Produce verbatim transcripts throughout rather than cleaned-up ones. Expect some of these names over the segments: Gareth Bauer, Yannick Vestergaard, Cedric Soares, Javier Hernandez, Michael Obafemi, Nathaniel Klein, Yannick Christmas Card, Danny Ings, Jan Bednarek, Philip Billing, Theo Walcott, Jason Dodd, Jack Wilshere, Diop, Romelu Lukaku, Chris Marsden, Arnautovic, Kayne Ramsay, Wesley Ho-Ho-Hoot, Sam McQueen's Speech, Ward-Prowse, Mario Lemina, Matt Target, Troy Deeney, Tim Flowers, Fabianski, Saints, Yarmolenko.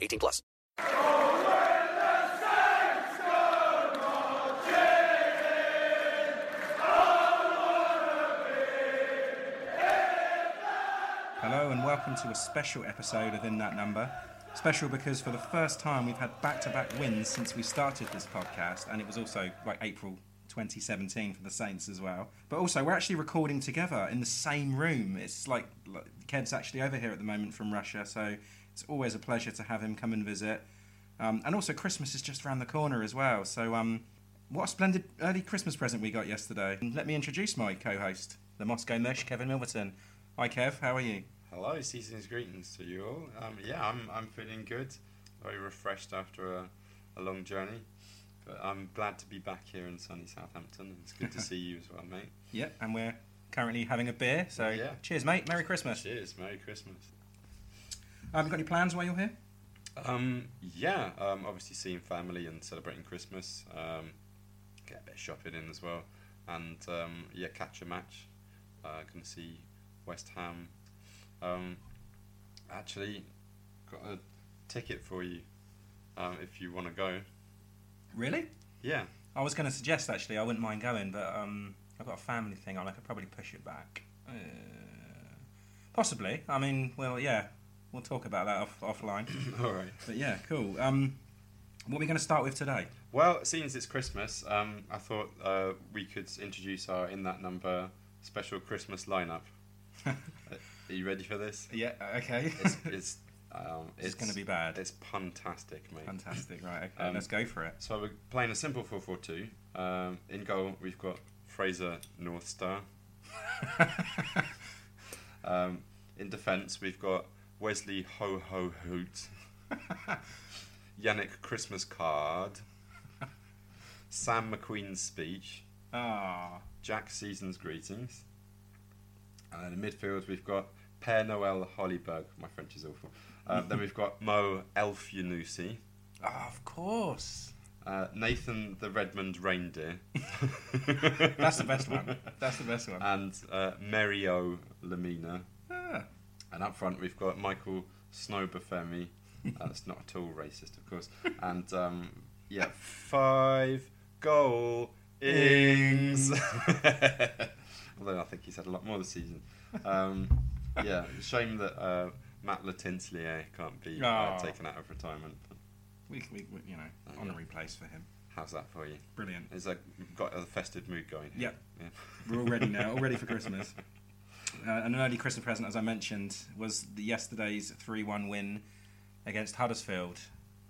eighteen plus. Hello and welcome to a special episode of In That Number. Special because for the first time we've had back-to-back wins since we started this podcast, and it was also like April twenty seventeen for the Saints as well. But also we're actually recording together in the same room. It's like, like Kev's actually over here at the moment from Russia, so it's always a pleasure to have him come and visit. Um, and also Christmas is just around the corner as well, so um, what a splendid early Christmas present we got yesterday. And let me introduce my co-host, the Moscow Mush, Kevin Milberton. Hi Kev, how are you? Hello, season's greetings to you all. Um, yeah, I'm I'm feeling good, very refreshed after a, a long journey. But I'm glad to be back here in sunny Southampton. It's good to see you as well, mate. Yeah, and we're currently having a beer, so yeah. Cheers, mate. Merry Christmas. Cheers, Merry Christmas. Um, got any plans while you're here? Um, yeah, um, obviously seeing family and celebrating Christmas. Um, get a bit of shopping in as well, and um, yeah, catch a match. Uh, going to see West Ham. Um, actually, got a ticket for you um, if you want to go. Really? Yeah. I was going to suggest actually I wouldn't mind going, but um, I've got a family thing on. I could probably push it back. Uh, possibly. I mean, well, yeah, we'll talk about that off- offline. All right. But yeah, cool. Um, what are we going to start with today? Well, since it's Christmas, um, I thought uh, we could introduce our In That Number special Christmas lineup. Are you ready for this? Yeah, okay. It's it's, um, it's, it's going to be bad. It's puntastic, mate. Fantastic, right. Okay, um, let's go for it. So we're playing a simple four four two. Um, in goal, we've got Fraser Northstar. um, in defence, we've got Wesley Ho-Ho-Hoot. Yannick Christmas Card. Sam McQueen's Speech. Ah. Jack Season's Greetings. And in midfield, we've got Pierre-Emile Højbjerg. My French is awful. Um, then we've got Mo Elyounoussi. Oh, of course. Uh, Nathan the Redmond Reindeer. That's the best one. That's the best one. And uh, Mario Lemina. Ah. And up front, we've got Michael Obafemi. Uh, that's not at all racist, of course. And um, yeah, five goal Ings. Although I think he's had a lot more this season. Um, yeah, shame that uh, Matt Le Tissier can't be oh. uh, taken out of retirement. We, we, we you know, okay. Honorary place for him. How's that for you? Brilliant. It's like we've got a festive mood going here. Yep. Yeah, we're all ready now, all ready for Christmas. Uh, and an early Christmas present, as I mentioned, was the yesterday's three one win against Huddersfield.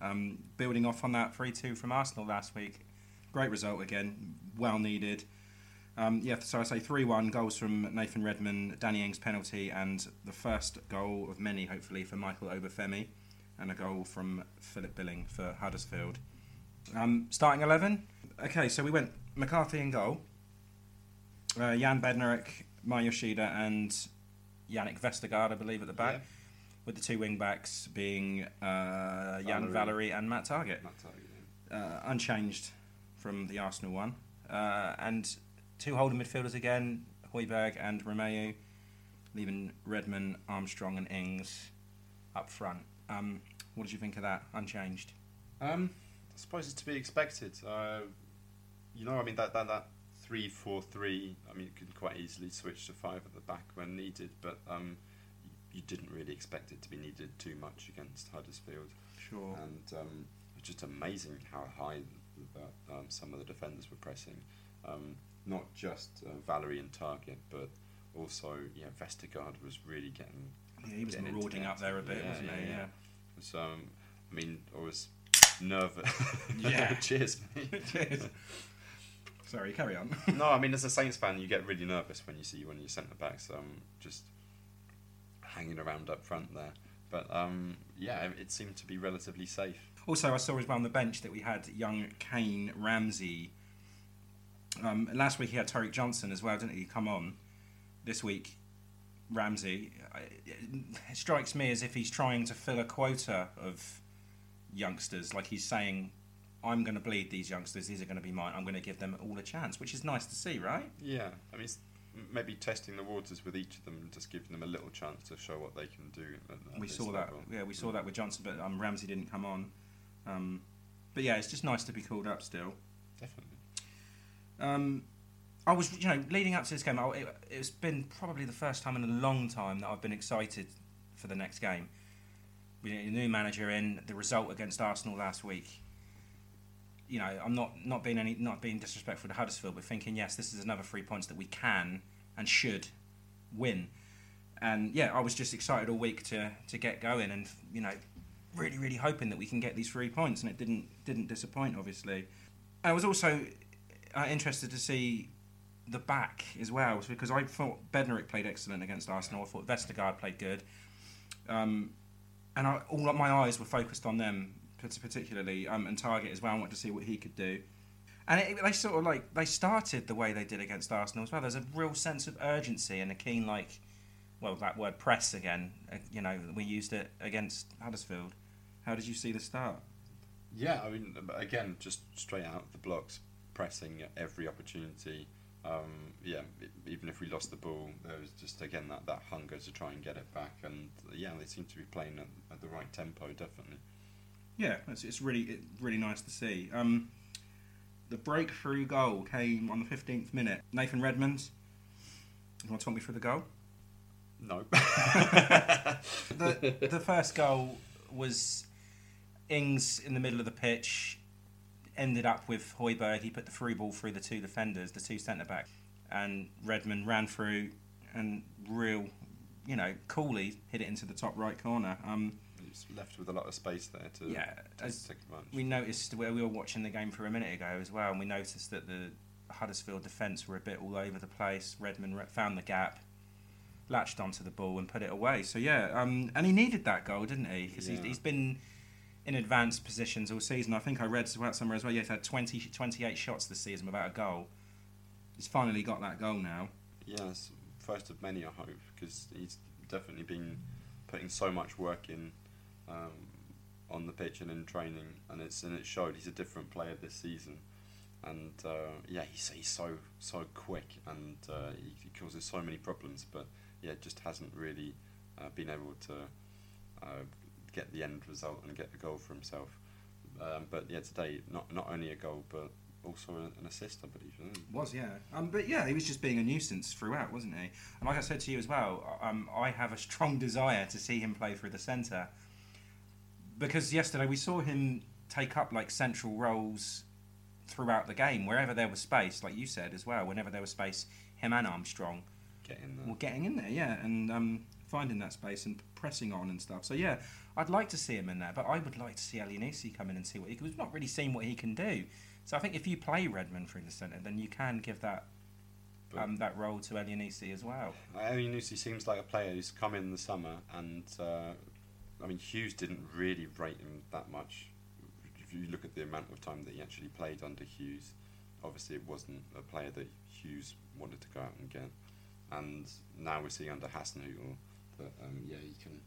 Um, building off on that three two from Arsenal last week. Great result again, well needed. Um, yeah, so I say three one, goals from Nathan Redmond, Danny Ings penalty, and the first goal of many, hopefully, for Michael Obafemi, and a goal from Philip Billing for Huddersfield. Um, starting eleven. Okay, so we went McCarthy in goal, uh, Jan Bednarek, Mai Yoshida, and Yannick Vestergaard, I believe, at the back. Yeah. with the two wing-backs being uh, Yan Valery and Matt Target. Matt Target, yeah. uh, Unchanged from the Arsenal one. Uh, and two holding midfielders again, Højbjerg and Romelu, leaving Redmond, Armstrong and Ings up front. Um, what did you think of that, unchanged? Um, I suppose it's to be expected. Uh, you know, I mean, that that... that three four three, I mean, it could quite easily switch to five at the back when needed, but um, you didn't really expect it to be needed too much against Huddersfield. Sure. And um, it's just amazing how high that, um, some of the defenders were pressing. Um, not just uh, Valery and Target, but also, yeah, Vestergaard was really getting... Yeah, he was getting marauding up there a bit, yeah, wasn't yeah, he? Yeah. yeah. So, um, I mean, I was nervous. Yeah. Cheers, mate. Cheers. Sorry, carry on. No, I mean, as a Saints fan, you get really nervous when you see one of your centre-backs um, just hanging around up front there. But, um, yeah, it seemed to be relatively safe. Also, I saw as well on the bench that we had young Kayne Ramsay. Um, last week he had Tariq Johnson as well, didn't he? Come on. This week, Ramsay. It strikes me as if he's trying to fill a quota of youngsters, like he's saying... I'm going to bleed these youngsters, these are going to be mine, I'm going to give them all a chance, which is nice to see, right? Yeah, I mean, it's maybe testing the waters with each of them and just giving them a little chance to show what they can do. At, at we saw level. that, yeah, we saw that with Johnson, but um, Ramsay didn't come on. Um, but yeah, it's just nice to be called up still. Definitely. Um, I was, you know, leading up to this game, I, it, it's been probably the first time in a long time that I've been excited for the next game. We need a new manager in, the result against Arsenal last week. You know, I'm not, not being any not being disrespectful to Huddersfield, but thinking, yes, this is another three points that we can and should win. And yeah, I was just excited all week to to get going, and you know, really really hoping that we can get these three points, and it didn't didn't disappoint, obviously. I was also uh, interested to see the back as well, because I thought Bednarek played excellent against Arsenal. I thought Vestergaard played good, um, and I, all of my eyes were focused on them. Particularly um, and Target as well. I wanted to see what he could do, and it, they sort of like they started the way they did against Arsenal as well. There's a real sense of urgency and a keen like, well, that word press again. Uh, you know, we used it against Huddersfield. How did you see the start? Yeah, I mean, again, just straight out of the blocks, pressing at every opportunity. Um, yeah, even if we lost the ball, there was just again that that hunger to try and get it back, and yeah, they seem to be playing at, at the right tempo, definitely. Yeah, it's, it's really it, really nice to see. Um, the breakthrough goal came on the fifteenth minute. Nathan Redmond, you want to talk me through the goal? No. the, the first goal was Ings in the middle of the pitch, ended up with Højbjerg. He put the through ball through the two defenders, the two centre-backs, and Redmond ran through and real, you know, coolly hit it into the top right corner. Um, left with a lot of space there to, yeah, to take advantage. We noticed where we were watching the game for a minute ago as well, and we noticed that the Huddersfield defence were a bit all over the place. Redmond found the gap, latched onto the ball and put it away. So yeah, um, and he needed that goal, didn't he? Because yeah. he's, he's been in advanced positions all season. I think I read somewhere as well, yeah, he's had twenty, twenty-eight shots this season without a goal. He's finally got that goal now. Yes, first of many I hope, because he's definitely been putting so much work in Um, on the pitch and in training, and it's and it showed. He's a different player this season, and uh, yeah, he's he's so so quick, and uh, he, he causes so many problems. But yeah, just hasn't really uh, been able to uh, get the end result and get the goal for himself. Um, but yeah, today not not only a goal, but also an assist, I believe. Was yeah, um, but yeah, he was just being a nuisance throughout, wasn't he? And like I said to you as well, um, I have a strong desire to see him play through the centre. Because yesterday we saw him take up like central roles throughout the game, wherever there was space, like you said as well. Whenever there was space, him and Armstrong getting there. were getting in there, yeah, and um, finding that space and pressing on and stuff. So yeah, I'd like to see him in there, but I would like to see Elyounoussi come in and see what he. We've not really seen what he can do. So I think if you play Redmond through the centre, then you can give that um, that role to Elyounoussi as well. Elyounoussi seems like a player who's come in the summer and. Uh, I mean, Hughes didn't really rate him that much. If you look at the amount of time that he actually played under Hughes, obviously it wasn't a player that Hughes wanted to go out and get. And now we're seeing under Hasenhüttl that um, yeah, he can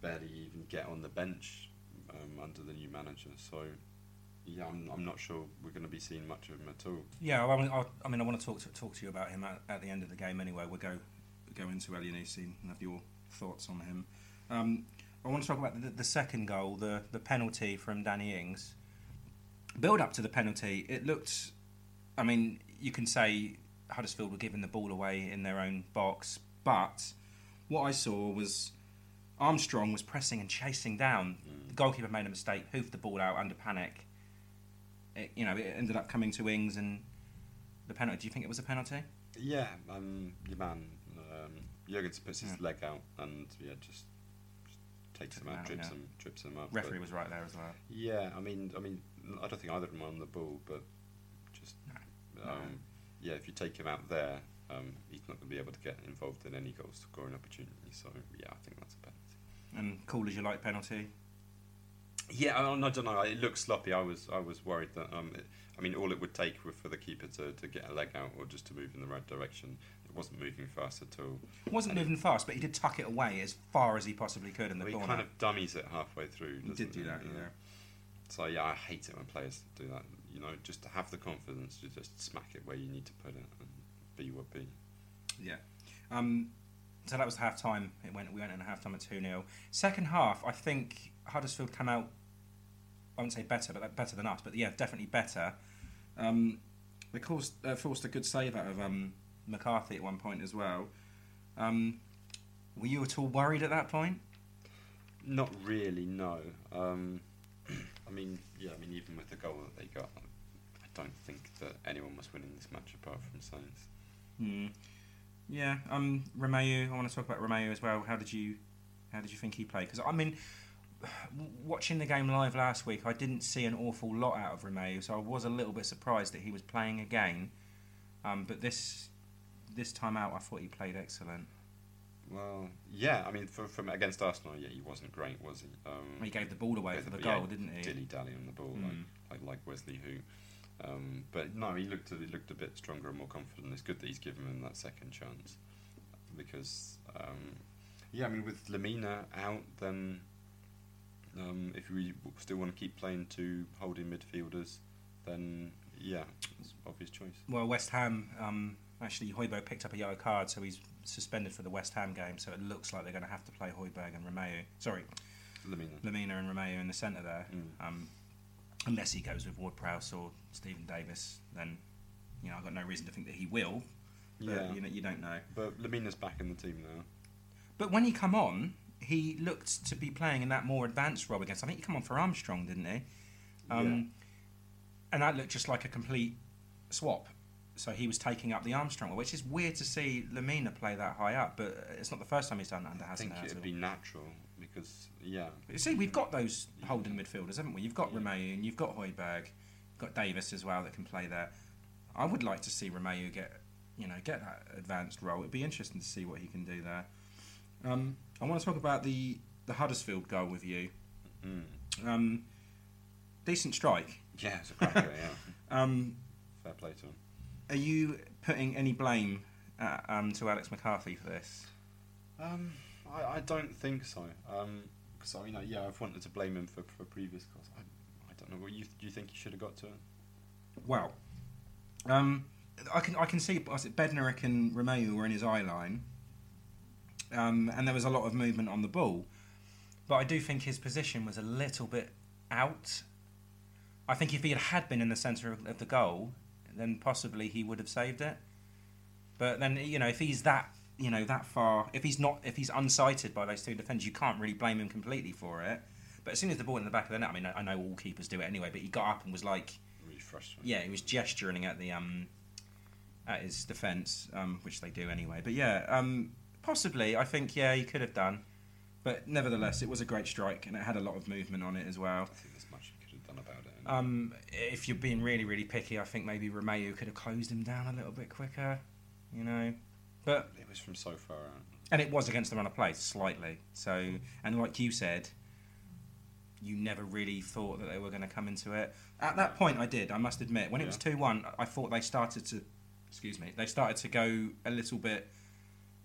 barely even get on the bench um, under the new manager. So, yeah, I'm, I'm not sure we're going to be seeing much of him at all. Yeah, I mean, I'll, I mean, I want to talk to talk to you about him at, at the end of the game anyway. We'll go go into Elyounoussi and have your thoughts on him. Um, I want to talk about the, the second goal, the the penalty from Danny Ings. Build up to the penalty, it looked. I mean, you can say Huddersfield were giving the ball away in their own box, but what I saw was Armstrong was pressing and chasing down. Mm. The goalkeeper made a mistake, hoofed the ball out under panic. It, you know, it ended up coming to Ings and the penalty. Do you think it was a penalty? Yeah, um, your man um, Jürgens puts his yeah. leg out and yeah, just, just takes him out, out, trips yeah. him, trips him up. Referee but, was right there as well. Yeah, I mean, I mean, I don't think either of them were on the ball, but just no. Um, no. yeah, if you take him out there, um, he's not going to be able to get involved in any goal scoring opportunity. So yeah, I think that's a penalty. And cool as you like penalty. Yeah, I don't know. It looked sloppy. I was, I was worried that. Um, it, I mean, all it would take were for the keeper to, to get a leg out or just to move in the right direction. It wasn't moving fast at all. It wasn't and moving fast, but he did tuck it away as far as he possibly could in the corner. Well, he kind of dummies it halfway through. He did do that, yeah. yeah. So yeah, I hate it when players do that. You know, just to have the confidence to just smack it where you need to put it and be what be. Yeah. Um, so that was half time. It went. We went in half time at two nil. Second half, I think Huddersfield come out. I wouldn't say better, but better than us. But yeah, definitely better. Um, they caused, uh, forced a good save out of um, McCarthy at one point as well. Um, were you at all worried at that point? Not really. No. Um, I mean, yeah. I mean, even with the goal that they got, I don't think that anyone was winning this match apart from Saints. Hmm. Yeah. Um. Romelu. I want to talk about Romelu as well. How did you? How did you think he played? Because I mean, watching the game live last week, I didn't see an awful lot out of Romelu, so I was a little bit surprised that he was playing again. Um. But this this time out, I thought he played excellent. Well, yeah, I mean, for, from against Arsenal, yeah, he wasn't great, was he? Um, he gave the ball away for the, the goal, yeah, didn't he? Dilly-dally on the ball, mm. like, like like Wesley Ho. Um, but no, he looked he looked a bit stronger and more confident. It's good that he's given him that second chance because, um, yeah, I mean, with Lemina out, then um, if we still want to keep playing two holding midfielders, then yeah, it's an obvious choice. Well, West Ham. Um, Actually, Højbjerg picked up a yellow card, so he's suspended for the West Ham game. So it looks like they're going to have to play Højbjerg and Romelu. Sorry, Lemina, Lemina and Romelu in the centre there. Mm. Um, unless he goes with Ward-Prowse or Steven Davis, then you know I've got no reason to think that he will. But yeah, you know you don't know. But Lemina's back in the team now. But when he come on, he looked to be playing in that more advanced role against. I think he come on for Armstrong, didn't he? Um, yeah. And that looked just like a complete swap. So he was taking up the Armstrong, which is weird to see Lemina play that high up, but it's not the first time he's done that under Hasenhüttl. I think it would be natural because, yeah. But you see, we've got those holding midfielders, haven't we? You've got yeah. Romelu and you've got Højbjerg, you've got Davis as well that can play there. I would like to see Romelu get, you know, get that advanced role. It'd be interesting to see what he can do there. Um, I want to talk about the, the Huddersfield goal with you. Mm-hmm. Um, decent strike. Yeah, it's a cracker, yeah. um, Fair play to him. Are you putting any blame uh, um, to Alex McCarthy for this? Um, I, I don't think so. Um, so you know, yeah, I've wanted to blame him for, for previous calls. I, I don't know. Well, you, do you think he should have got to it? Well, um, I can I can see Bednarek and Romelu were in his eye line, um, and there was a lot of movement on the ball, but I do think his position was a little bit out. I think if he had, had been in the centre of, of the goal, then possibly he would have saved it. But then, you know, if he's that, you know, that far, if he's not, if he's unsighted by those two defenders, you can't really blame him completely for it. But as soon as the ball went in the back of the net, I mean, I know all keepers do it anyway, but he got up and was like, really frustrated. Yeah, he was gesturing at the um, at his defence, um, which they do anyway. But yeah, um, possibly, I think, yeah, he could have done. But nevertheless, it was a great strike, and it had a lot of movement on it as well. I think there's much he could have done about it. Um, if you're being really, really picky, I think maybe Romelu could have closed him down a little bit quicker, you know. But it was from so far out, and it was against the run of play slightly. So, and like you said, you never really thought that they were going to come into it. At that point, I did. I must admit, when it yeah. was two one, I thought they started to, excuse me, they started to go a little bit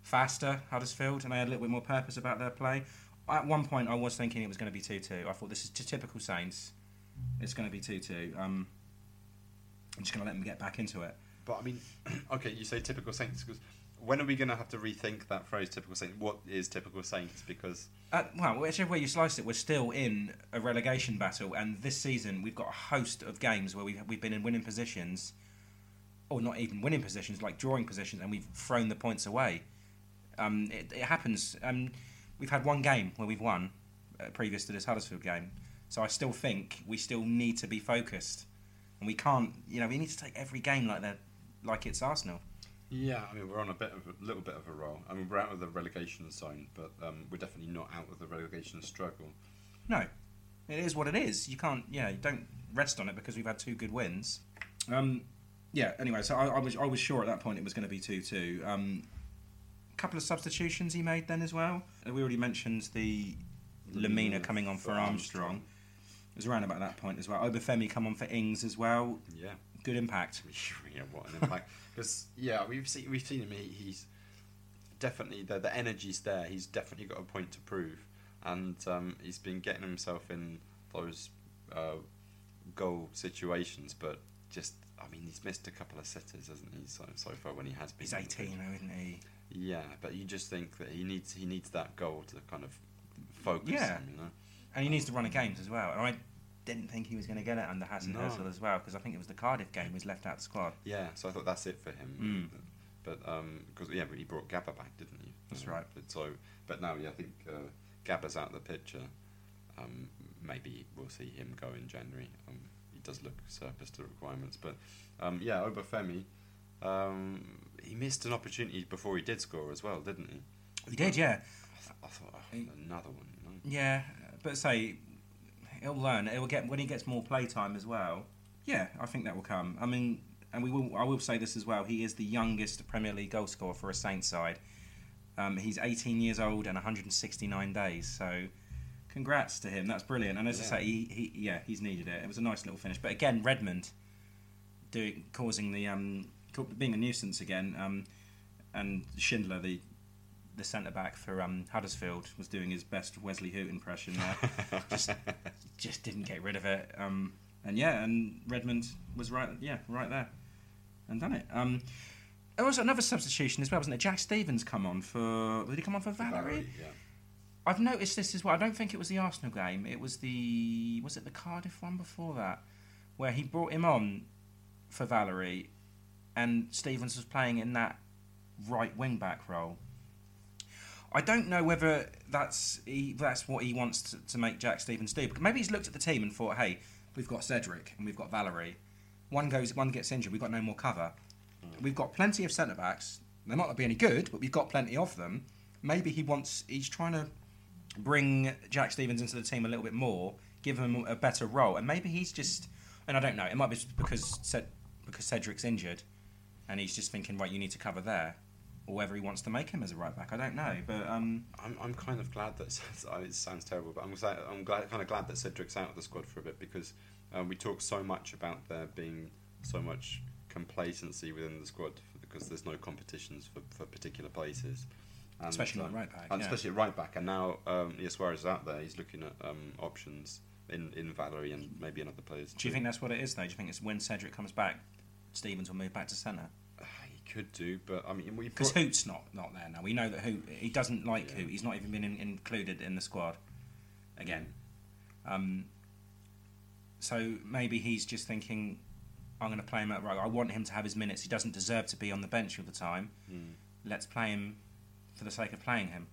faster, Huddersfield, and they had a little bit more purpose about their play. at one point I was thinking it was going to be two-two. I thought this is typical Saints. It's going to be two-two. Um, I'm just going to let them get back into it. But I mean, okay, you say typical Saints because when are we going to have to rethink that phrase, typical Saints? What is typical Saints? Because uh, well, whichever way you slice it, we're still in a relegation battle, and this season we've got a host of games where we've we've been in winning positions, or not even winning positions, like drawing positions, and we've thrown the points away. Um, it, it happens. Um, we've had one game where we've won uh, previous to this Huddersfield game, so I still think we still need to be focused, and we can't. You know, we need to take every game like that, like it's Arsenal. Yeah, I mean we're on a bit of a little bit of a roll. I mean we're out of the relegation zone, but um, we're definitely not out of the relegation struggle. No, it is what it is. You can't, yeah, you don't rest on it because we've had two good wins. Um, yeah. Anyway, so I, I was I was sure at that point it was going to be two-two. Um, a couple of substitutions he made then as well. We already mentioned the Lemina coming on for Armstrong. It was around about that point as well. Obafemi come on for Ings as well. Yeah. Good impact. Yeah, what an impact! Because yeah, we've seen we've seen him. He, he's definitely the the energy's there. He's definitely got a point to prove, and um, he's been getting himself in those uh, goal situations. But just, I mean, he's missed a couple of sitters, hasn't he? So, so far when he has been, he's eighteen now, isn't he? Yeah, but you just think that he needs he needs that goal to kind of focus. Yeah, him, you know? And he um, needs to run at games as well. And I didn't think he was going to get it under Hasenhüttl no. as well, because I think it was the Cardiff game he was left out of the squad. Yeah, so I thought that's it for him. Mm. But because um, yeah, he brought Gabba back, didn't he? That's um, right. But so, but now yeah, I think uh, Gabba's out of the picture. Um, maybe we'll see him go in January. Um, he does look surplus to requirements, but um, yeah, Obafemi, um, he missed an opportunity before he did score as well, didn't he? He did, yeah. I, th- I thought oh, he, another one. You know? Yeah, but say. He'll learn. It will get when he gets more playtime as well. Yeah, I think that will come. I mean, and we will. I will say this as well. He is the youngest Premier League goal scorer for a Saints side. Um, he's eighteen years old and one hundred sixty-nine days. So, congrats to him. That's brilliant. And as yeah. I say, he, he yeah, he's needed it. It was a nice little finish. But again, Redmond doing causing the um being a nuisance again. Um, and Schindler the. The centre back for um, Huddersfield was doing his best Wesley Hoot impression there. just, just didn't get rid of it. Um, and yeah, and Redmond was right, yeah, right there, and done it. Um, there was another substitution as well, wasn't it? Jack Stephens come on for. Did he come on for Valery? Valery yeah. I've noticed this as well. I don't think it was the Arsenal game. It was the was it the Cardiff one before that, where he brought him on for Valery, and Stephens was playing in that right wing back role. I don't know whether that's he, that's what he wants to, to make Jack Stephens do. Maybe he's looked at the team and thought, "Hey, we've got Cedric and we've got Valery. One goes, one gets injured. We've got no more cover. Mm. We've got plenty of centre backs. They might not be any good, but we've got plenty of them." Maybe he wants. He's trying to bring Jack Stephens into the team a little bit more, give him a better role, and maybe he's just. And I don't know. It might be because because Cedric's injured, and he's just thinking, "Right, you need to cover there." Or whether he wants to make him as a right back, I don't know. But um, I'm I'm kind of glad that it sounds terrible, but I'm I'm glad, kind of glad that Cedric's out of the squad for a bit because uh, we talk so much about there being so much complacency within the squad because there's no competitions for, for particular places, and, especially um, at right back, and yeah. especially at right back. And now um, Suarez is out there; he's looking at um, options in in Valery and maybe in other players. Do you think that's what it is, though? Do you think it's when Cedric comes back, Stephens will move back to centre? Could do, but I mean, because Hoot's not, not there now. We know that Hoot he doesn't like yeah. Hoot. He's not even been in, included in the squad again. Um, so maybe he's just thinking, I'm going to play him out right. I want him to have his minutes. He doesn't deserve to be on the bench all the time. Mm. Let's play him for the sake of playing him.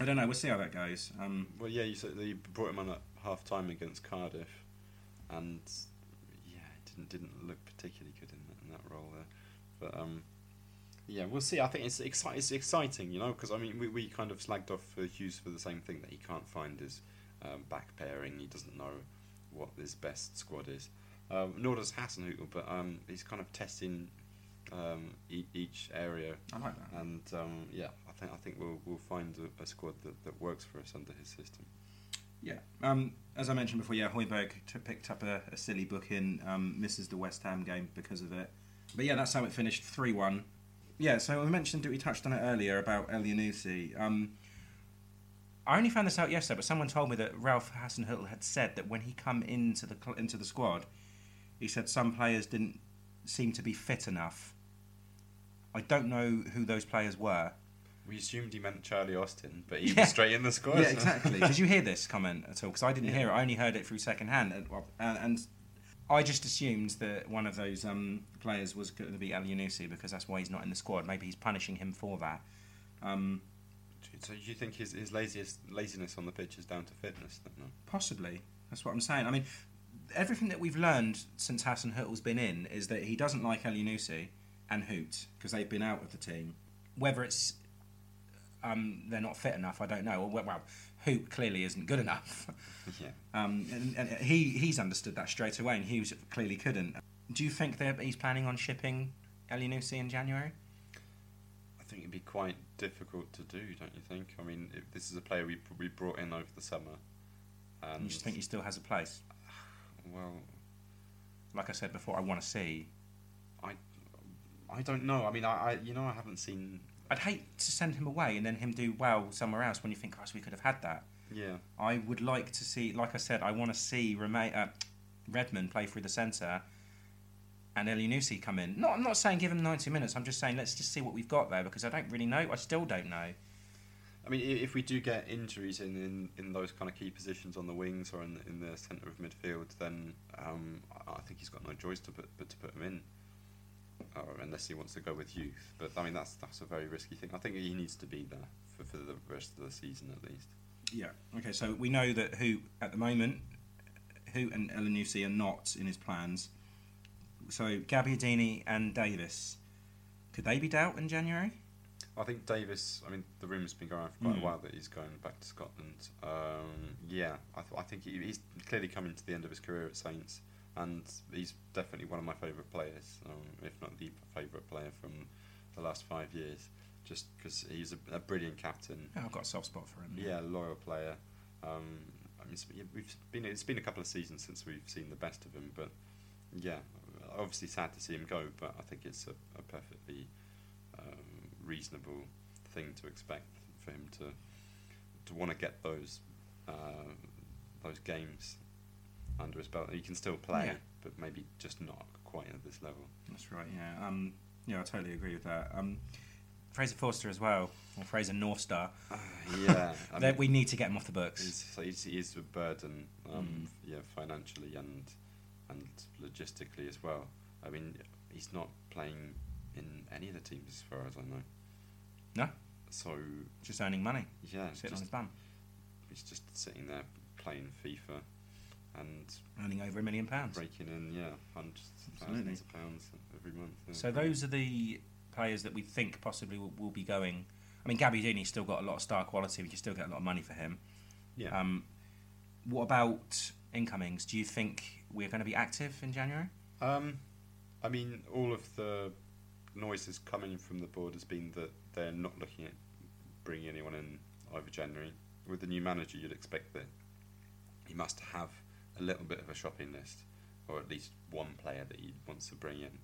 I don't know. We'll see how that goes. Um, well, yeah, you said you brought him on at half time against Cardiff, and yeah, it didn't didn't look particularly good in that, in that role there. But um. Yeah, we'll see. I think it's, exci- it's exciting, you know, because, I mean, we, we kind of slagged off for Hughes for the same thing, that he can't find his um, back pairing. He doesn't know what his best squad is. Um, nor does Hasenhüttl, but um, he's kind of testing um, e- each area. I like that. And, um, yeah, I think I think we'll we'll find a, a squad that, that works for us under his system. Yeah. Um, as I mentioned before, yeah, Højbjerg t- picked up a, a silly booking, um, misses the West Ham game because of it. But, yeah, that's how it finished, three one. Yeah, so I mentioned, we touched on it earlier about Elyounoussi. Um, I only found this out yesterday, but someone told me that Ralph Hasenhüttl had said that when he come into the into the squad, he said some players didn't seem to be fit enough. I don't know who those players were. We assumed he meant Charlie Austin, but he yeah. was straight in the squad. Yeah, exactly. Did you hear this comment at all? Because I didn't yeah. hear it. I only heard it through second hand. And, and, and I just assumed that one of those um, players was going to be Elyounoussi, because that's why he's not in the squad. Maybe he's punishing him for that. Um, so you think his, his laziest, laziness on the pitch is down to fitness? Then? Possibly. That's what I'm saying. I mean, everything that we've learned since Hasenhüttl's been in is that he doesn't like Elyounoussi and Hoot, because they've been out of the team. Whether it's Um, they're not fit enough, I don't know. Well, well Hoot clearly isn't good enough. yeah. um, and, and he he's understood that straight away, and Hughes clearly couldn't. Do you think that he's planning on shipping Elyounoussi in January? I think it'd be quite difficult to do, don't you think? I mean, if this is a player we we brought in over the summer. And you just think he still has a place? Well, like I said before, I want to see. I I don't know. I mean, I, I you know I haven't seen. I'd hate to send him away and then him do well somewhere else when you think, gosh, we could have had that. Yeah. I would like to see, like I said, I want to see Rema- uh, Redmond play through the centre and Elyounoussi come in. No, I'm not saying give him ninety minutes. I'm just saying let's just see what we've got there, because I don't really know. I still don't know. I mean, if we do get injuries in, in, in those kind of key positions on the wings or in, in the centre of midfield, then um, I think he's got no choice to put, but to put him in. Or unless he wants to go with youth, but I mean that's that's a very risky thing. I think he needs to be there for, for the rest of the season at least. Yeah. Okay. So we know that Hoot at the moment, Hoot and Elyounoussi are not in his plans. So Gabbiadini and Davis, could they be dealt in January? I think Davis. I mean, the rumour's been going on for quite mm. a while that he's going back to Scotland. Um, yeah, I, th- I think he, he's clearly coming to the end of his career at Saints. And he's definitely one of my favourite players, um, if not the favourite player from the last five years, just because he's a, a brilliant captain. Yeah, I've got a soft spot for him. Yeah, loyal player. Um, I mean, it's, we've been, it's been a couple of seasons since we've seen the best of him, but yeah, obviously sad to see him go, but I think it's a, a perfectly um, reasonable thing to expect for him to to want to get those uh, those games under his belt. He can still play, yeah. but maybe just not quite at this level. That's right, yeah. Um, yeah, I totally agree with that. Um, Fraser Forster as well, or Fraser Northstar. Uh, yeah. I mean, we need to get him off the books. He's, he's, he is a burden, um, mm. yeah, financially and and logistically as well. I mean, he's not playing in any of the teams as far as I know. No? So... Just earning money. Yeah. Sitting on his bum. He's just sitting there playing FIFA. And earning over a million pounds. Breaking in, yeah, hundreds of thousands of pounds every month. Yeah. So those are the players that we think possibly will, will be going. I mean, Gabbiadini's still got a lot of star quality. We can still get a lot of money for him. Yeah. Um, what about incomings? Do you think we're going to be active in January? Um, I mean, all of the noises coming from the board has been that they're not looking at bringing anyone in over January. With the new manager, you'd expect that he must have a little bit of a shopping list, or at least one player that he wants to bring in.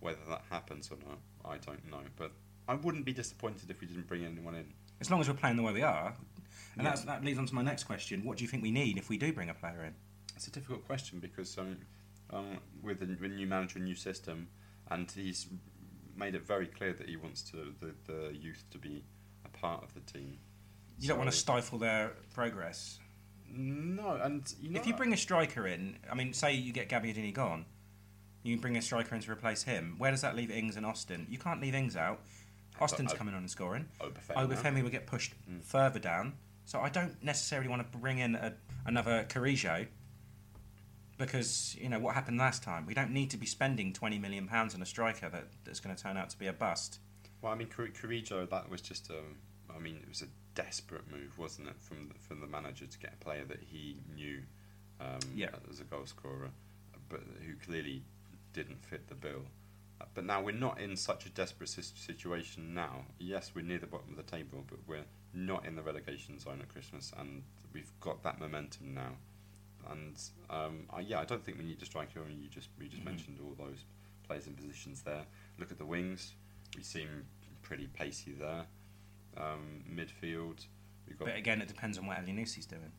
Whether that happens or not, I don't know, but I wouldn't be disappointed if we didn't bring anyone in, as long as we're playing the way we are. And yeah. that's, that leads on to my next question. What do you think we need if we do bring a player in? It's a difficult question, because um, um, with a with new manager, new system, and he's made it very clear that he wants to the, the youth to be a part of the team. You so don't want to stifle their progress. No, and you know, if you bring a striker in, I mean, say you get Gabbiadini gone, you bring a striker in to replace him. Where does that leave Ings and Austin? You can't leave Ings out. Austin's o- coming on and scoring. Obafemi, Obafemi will get pushed mm. further down. So I don't necessarily want to bring in a, another Carrillo, because you know what happened last time. We don't need to be spending twenty million pounds on a striker that, that's going to turn out to be a bust. Well, I mean, Carrillo, that was just a. I mean, it was a. desperate move, wasn't it, from the, from the manager to get a player that he knew um, yeah. as a goal scorer, but who clearly didn't fit the bill. Uh, but now we're not in such a desperate situation now. Yes, we're near the bottom of the table, but we're not in the relegation zone at Christmas, and we've got that momentum now. And um, I, yeah, I don't think we need to strike here. I mean, you just you just mm-hmm. mentioned all those players and positions there. Look at the wings; we seem pretty pacey there. Um, midfield, Got but again, it depends on what Elyounoussi's doing.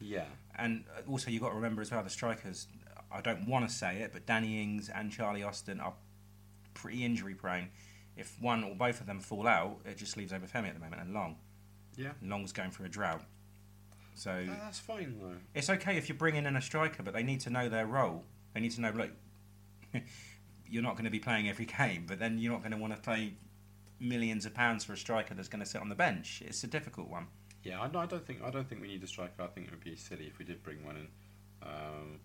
Yeah. And also, you've got to remember as well, the strikers, I don't want to say it, but Danny Ings and Charlie Austin are pretty injury prone. If one or both of them fall out, it just leaves Obafemi at the moment and Long. Yeah. Long's going through a drought. So no, that's fine, though. It's okay if you're bringing in a striker, but they need to know their role. They need to know, look, you're not going to be playing every game, but then you're not going to want to play millions of pounds for a striker that's going to sit on the bench. It's a difficult one. Yeah, I don't think I don't think we need a striker. I think it would be silly if we did bring one in. Um,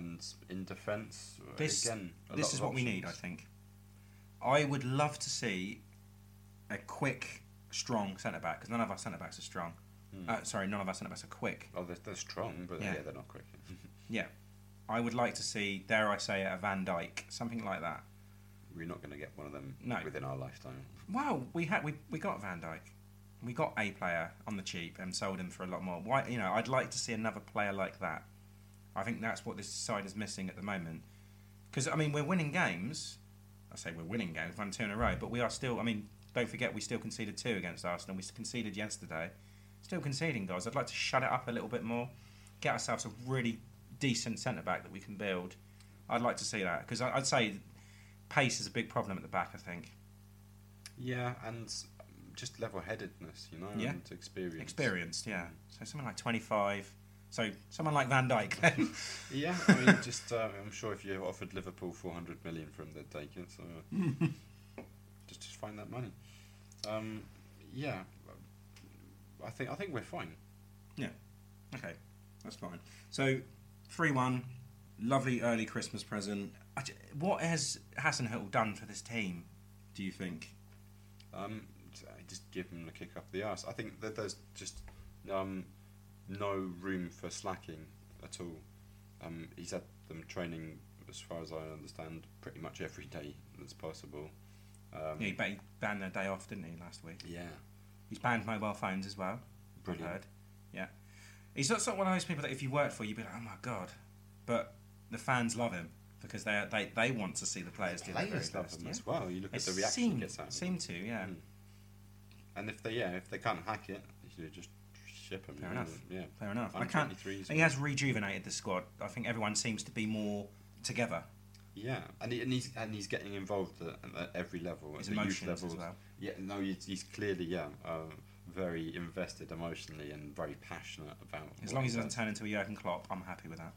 and in defence, again, a this lot is of what options. We need. I think. I would love to see a quick, strong centre back because none of our centre backs are strong. Mm. Uh, sorry, none of our centre backs are quick. Oh, they're, they're strong, but yeah. yeah, they're not quick. Yeah, I would like to see, dare I say, a Van Dijk, something like that. We're not going to get one of them no. within our lifetime. Well, we had we we got Van Dijk. We got a player on the cheap and sold him for a lot more. Why, you know, I'd like to see another player like that. I think that's what this side is missing at the moment. Because, I mean, we're winning games. I say we're winning games, one, two in a row, but we are still, I mean, don't forget we still conceded two against Arsenal. We conceded yesterday. Still conceding, guys. I'd like to shut it up a little bit more, get ourselves a really decent centre-back that we can build. I'd like to see that. Because I'd say pace is a big problem at the back, I think. Yeah, and just level-headedness, you know, yeah. and experience. Experienced, yeah. So someone like twenty-five, so someone like Van Dijk then. Yeah, I mean, just uh, I'm sure if you offered Liverpool four hundred million for him, they'd take it. So just just find that money. Um, yeah, I think I think we're fine. Yeah. Okay, that's fine. So three one, lovely early Christmas present. What has Hasenhüttl done for this team? Do you think? Um. Just give them the kick up the arse. I think that there's just um, no room for slacking at all. Um, he's had them training, as far as I understand, pretty much every day that's possible. Um, yeah, he banned their day off, didn't he, last week? Yeah. He's banned mobile phones as well. Brilliant. Heard. Yeah. He's not sort of one of those people that if you worked for, you'd be like, oh my God. But the fans love him. Because they they they want to see the players do their very best. Love them yeah? as well. You look they at the reaction seem, he gets out. Seem to, yeah. Mm. And if they yeah, if they can't hack it, you just ship them. Fair enough. Yeah, fair enough. I can't. He has rejuvenated the squad. I think everyone seems to be more together. Yeah, and he, and he's and he's getting involved at, at every level. His at emotions the youth levels. As well. Yeah, no, he's, he's clearly yeah, uh, very invested emotionally and very passionate about. As long as he doesn't turn into a Jurgen Klopp, I'm happy with that.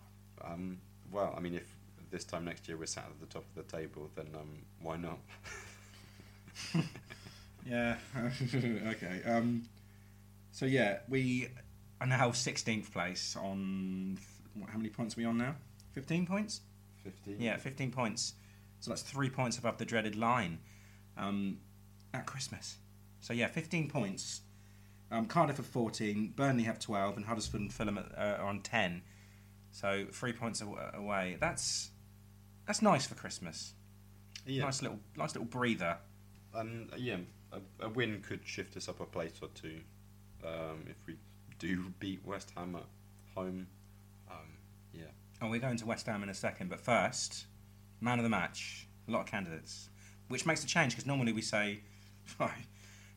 Um, well, I mean, if this time next year we're sat at the top of the table, then um, why not? Yeah. Okay. Um, so yeah, we are now sixteenth place on th- what, how many points are we on now? Fifteen points. Fifteen. Yeah, fifteen points. So that's three points above the dreaded line um, at Christmas. So yeah, fifteen points. Um, Cardiff have fourteen, Burnley have twelve, and Huddersfield and Fulham are, uh, are on ten. So three points aw- away. That's that's nice for Christmas. Yeah. Nice little nice little breather. Um. Yeah. A, a win could shift us up a place or two um, if we do beat West Ham at home. Um, yeah. Oh, we're going to West Ham in a second, but first, man of the match, a lot of candidates, which makes a change because normally we say, oh,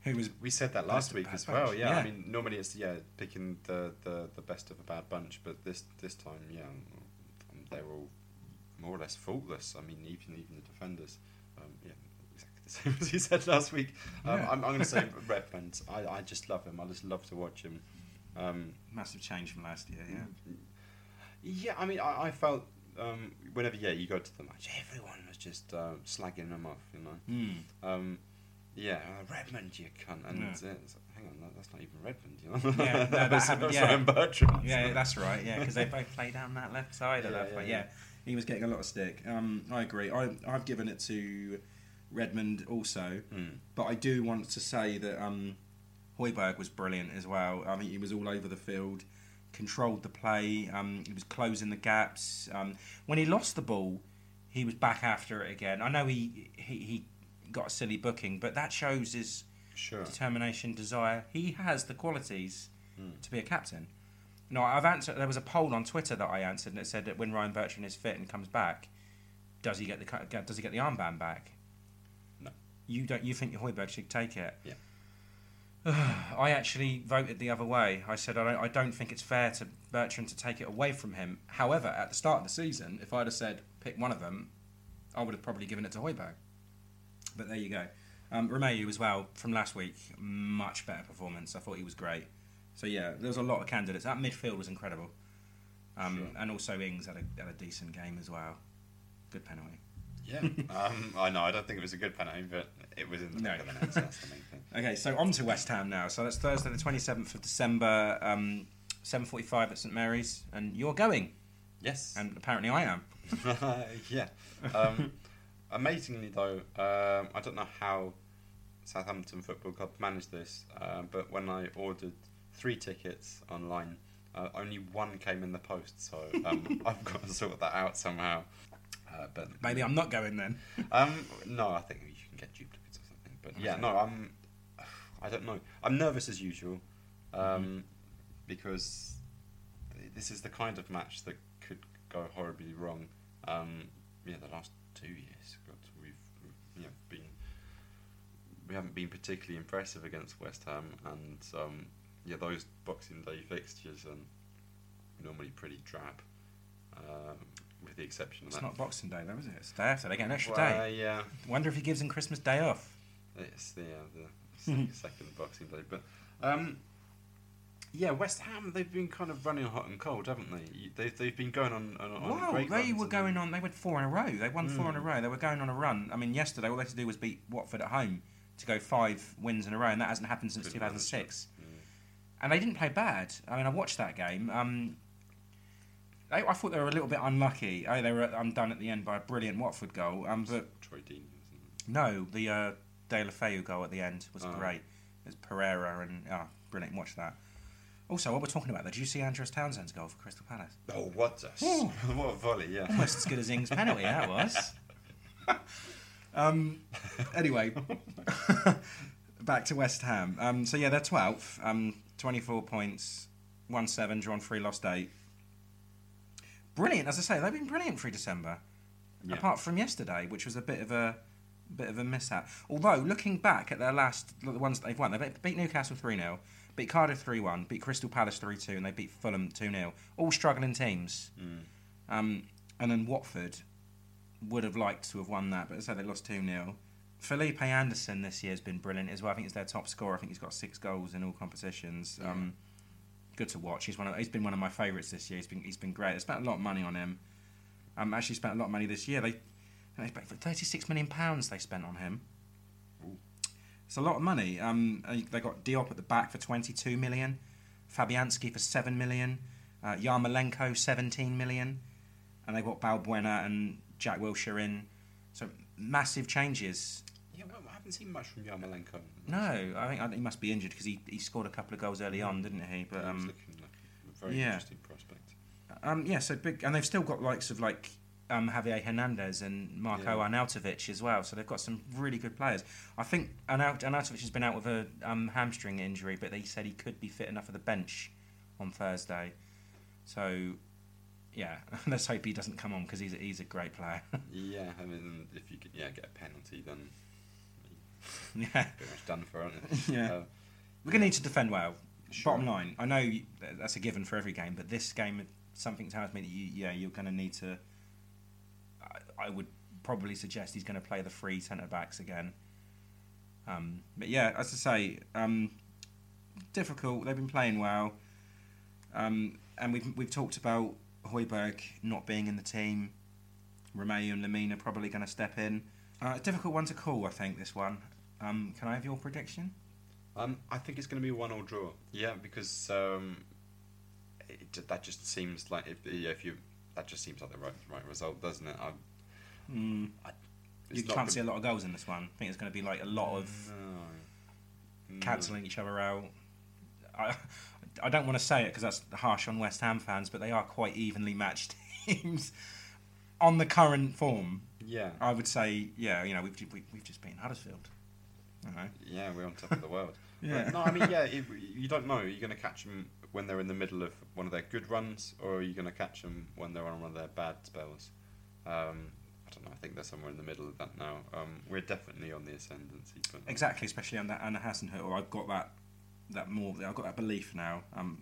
who was we said that last week as well. Yeah, yeah, I mean normally it's yeah picking the, the, the best of a bad bunch, but this this time yeah they're all more or less faultless. I mean even even the defenders. Um, yeah. Same as you said last week. Um, yeah. I'm, I'm going to say Redmond. I, I just love him. I just love to watch him. Um, Massive change from last year, yeah. Yeah, I mean, I, I felt um, whenever yeah you go to the match, everyone was just uh, slagging him off, you know. Mm. Um, yeah, uh, Redmond, you cunt. And yeah. it's, it's, hang on, that, that's not even Redmond, you know. Yeah, no, that happened. Yeah. Bertrand, yeah, so. That's right. Yeah, because they both play down that left side of yeah, that. Yeah, yeah. yeah, he was getting a lot of stick. Um, I agree. I I've given it to Redmond also, mm. but I do want to say that um, Højbjerg was brilliant as well. I mean, he was all over the field, controlled the play, um, he was closing the gaps. Um, when he lost the ball, he was back after it again. I know he he, he got a silly booking, but that shows his sure. determination, desire. He has the qualities mm. to be a captain. No, I've answered. There was a poll on Twitter that I answered, and it said that when Ryan Bertrand is fit and comes back, does he get the does he get the armband back? You don't. You think Højbjerg should take it? Yeah. I actually voted the other way. I said I don't, I don't think it's fair to Bertrand to take it away from him. However, at the start of the season, if I'd have said pick one of them, I would have probably given it to Højbjerg. But there you go. Um, Romelu as well, from last week, much better performance. I thought he was great. So yeah, there was a lot of candidates. That midfield was incredible. Um, sure. And also Ings had a, had a decent game as well. Good penalty. Yeah, um, I know, I don't think it was a good penalty, but it was in the no. back of the net, so that's the main thing. Okay, so on to West Ham now. So that's Thursday the twenty-seventh of December, um, seven forty-five at St Mary's, and you're going. Yes. And apparently I am. yeah. Um, amazingly though, um, I don't know how Southampton Football Club managed this, uh, but when I ordered three tickets online, uh, only one came in the post, so um, I've got to sort that out somehow. Uh, but maybe I'm not going then. um, no, I think you can get duplicates or something. But yeah, no, I'm. I don't know. I'm nervous as usual, um, mm-hmm. because this is the kind of match that could go horribly wrong. Um, yeah, the last two years, God, we've, we've you know, been we haven't been particularly impressive against West Ham, and um, yeah, those Boxing Day fixtures are normally pretty drab. Um, With the exception of that. It's not Boxing Day though, is it? It's the day after. They get an extra well, day. Yeah. Wonder if he gives them Christmas Day off. It's the, uh, the second, second Boxing Day. But um, yeah, West Ham, they've been kind of running hot and cold, haven't they? They've, they've been going on, on, on well, great runs. Well, they were going on, they went four in a row. They won mm. four in a row. They were going on a run. I mean, yesterday all they had to do was beat Watford at home to go five wins in a row, and that hasn't happened since two thousand six. Mm. And they didn't play bad. I mean, I watched that game. Um, I thought they were a little bit unlucky. Oh, they were undone at the end by a brilliant Watford goal. Um, but Troy Deeney, wasn't it? No, the uh, De La Feu goal at the end was oh. great. There's Pereira and ah, oh, brilliant. Watch that. Also, what we're talking about, did you see Andreas Townsend's goal for Crystal Palace? Oh, what a what a volley! Yeah, almost as good as Ings' penalty. That was. um, anyway, back to West Ham. Um, so yeah, they're twelfth. Um, twenty-four points, won seven, drawn three, lost eight. Brilliant, as I say, they've been brilliant through December. Yeah. Apart from yesterday, which was a bit of a bit of a mishap. Although looking back at their last the ones that they've won, they beat Newcastle three nil, beat Cardiff three one, beat Crystal Palace three two, and they beat Fulham two nil. All struggling teams. Mm. Um, and then Watford would have liked to have won that, but as I say, they lost two nil. Felipe Anderson this year has been brilliant as well. I think he's their top scorer. I think he's got six goals in all competitions. Yeah. Um, good to watch. He's one of, he's been one of my favourites this year. He's been he's been great. I spent a lot of money on him. Um, actually spent a lot of money this year. They, they spent thirty-six million pounds they spent on him. Ooh. It's a lot of money. Um, they got Diop at the back for twenty-two million pounds, Fabianski for seven million pounds, uh, Yarmolenko seventeen million pounds, and they got Balbuena and Jack Wilshere in. So massive changes. Yeah, well, I haven't seen much from Yarmolenko. No, I think he must be injured because he, he scored a couple of goals early yeah. on, didn't he? But um, he was looking like a very yeah. interesting prospect. Um, yeah, so big, and they've still got likes of like um, Javier Hernandez and Marco yeah. Arnautovic as well. So they've got some really good players. I think Arnaut- Arnautovic has been out with a um, hamstring injury, but they said he could be fit enough for the bench on Thursday. So. Yeah, let's hope he doesn't come on because he's a, he's a great player. yeah, I mean, if you could, yeah get a penalty, then. Yeah, pretty much done for, aren't it? Yeah, uh, we're gonna need to defend well. Sure. Bottom line, I know you, that's a given for every game, but this game, something tells me that you, yeah, you're gonna need to. I, I would probably suggest he's gonna play the three centre backs again. Um, but yeah, as I say, um, difficult. They've been playing well, um, and we've we've talked about Højbjerg not being in the team. Romelu and Lemina probably gonna step in. Uh, a difficult one to call, I think, this one. Um, can I have your prediction? Um, I think it's going to be one all draw. Yeah, because um, it, that just seems like if, yeah, if you that just seems like the right right result, doesn't it? I, mm. I, you can't good. see a lot of goals in this one. I think it's going to be like a lot of no. No. cancelling each other out. I I don't want to say it because that's harsh on West Ham fans, but they are quite evenly matched teams on the current form. Yeah, I would say yeah. You know, we've we, we've just been Huddersfield. You know. Yeah, we're on top of the world. yeah. But no, I mean, yeah, it, you don't know. You're going to catch them when they're in the middle of one of their good runs, or are you going to catch them when they're on one of their bad spells? Um, I don't know. I think they're somewhere in the middle of that now. Um, we're definitely on the ascendancy. But exactly, especially under Anna Hasenhüttl. I've got that that more. I've got that belief now. Um,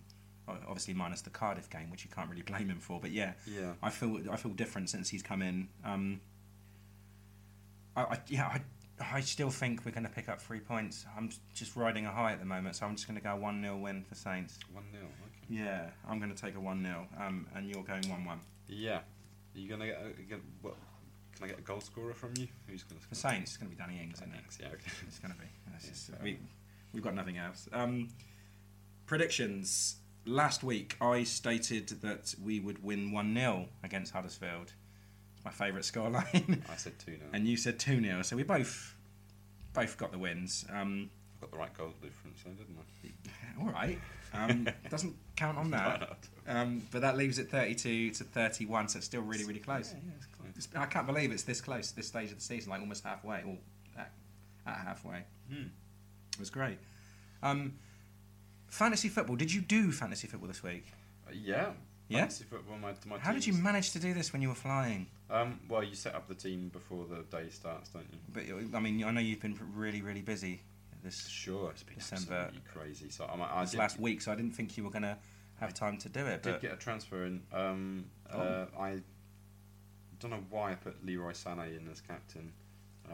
obviously minus the Cardiff game, which you can't really blame him for. But yeah, yeah. I feel I feel different since he's come in. Um, I, I yeah I. I still think we're going to pick up three points. I'm just riding a high at the moment, so I'm just going to go one nil win for Saints. one nil, okay. Yeah, I'm going to take a one nil, um, and you're going one one. Yeah. Are you going to get... A, get what, can I get a goal scorer from you? Who's going to score? For Saints, it's going to be Danny Ings, Danny isn't it? Ings, yeah, okay. It's going to be. That's yeah, just, we, we've got nothing else. Um, predictions. Last week, I stated that we would win one nil against Huddersfield. My favourite scoreline. I said two nil. And you said two nil. So we both both got the wins. Um, I got the right goal difference, though, didn't I? All right. Um, doesn't count on that. Um, but that leaves it thirty-two to thirty-one, so it's still really, really close. Yeah, yeah, it's close. It's, I can't believe it's this close, this stage of the season, like almost halfway, or at, at halfway. Mm. It was great. Um, fantasy football. Did you do fantasy football this week? Uh, yeah. Yeah. Football, my, my How teams. Did you manage to do this when you were flying? Um, well, you set up the team before the day starts, don't you? But I mean, I know you've been really, really busy this sure, it's been December. Absolutely crazy. So I'm, I this did, last week, so I didn't think you were going to have time to do it. I but did get a transfer in. Um, oh. uh, I don't know why I put Leroy Sané in as captain.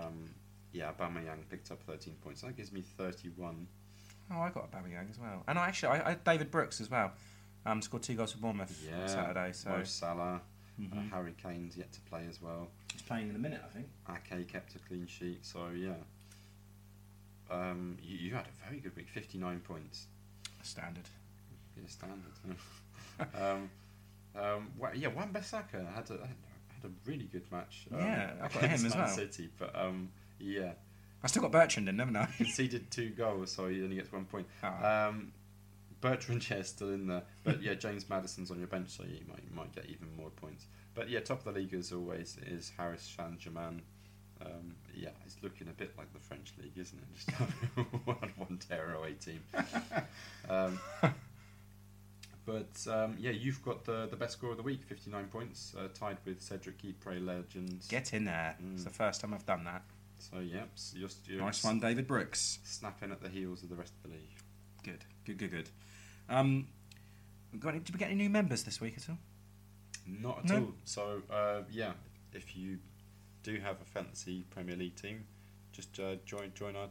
Um, yeah, Aubameyang picked up thirteen points. That gives me thirty-one. Oh, I got Aubameyang as well, and I actually, I, I David Brooks as well. Um, scored two goals for Bournemouth yeah, on Saturday. So Mo Salah, mm-hmm. uh, Harry Kane's yet to play as well. He's playing in a minute, I think. Ake kept a clean sheet, so yeah. Um, you, you had a very good week, fifty-nine points. Standard. Yeah, standard. um, um, well, yeah, Wan Bissaka had a had a really good match. Um, yeah, I got him as well. City, but um, yeah. I still got Bertrand in, haven't I? Conceded two goals, so he only gets one point. Oh. Um, Bertrand, yeah, still in there. But yeah, James Maddison's on your bench, so you might you might get even more points. But yeah, top of the league as always is Paris Saint-Germain. Um, yeah, it's looking a bit like the French league, isn't it? Just one, one tear away team. Um, but um, yeah, you've got the, the best score of the week, fifty-nine points, uh, tied with Cedric Ypres Legends. Get in there. Mm. It's the first time I've done that. So yeah, so you're, you're nice one, David Brooks. Snapping at the heels of the rest of the league. Good, good, good, good. Um, got any, did we get any new members this week at all? Not at no? all. So, uh, yeah, if you do have a fancy Premier League team, just uh, join join our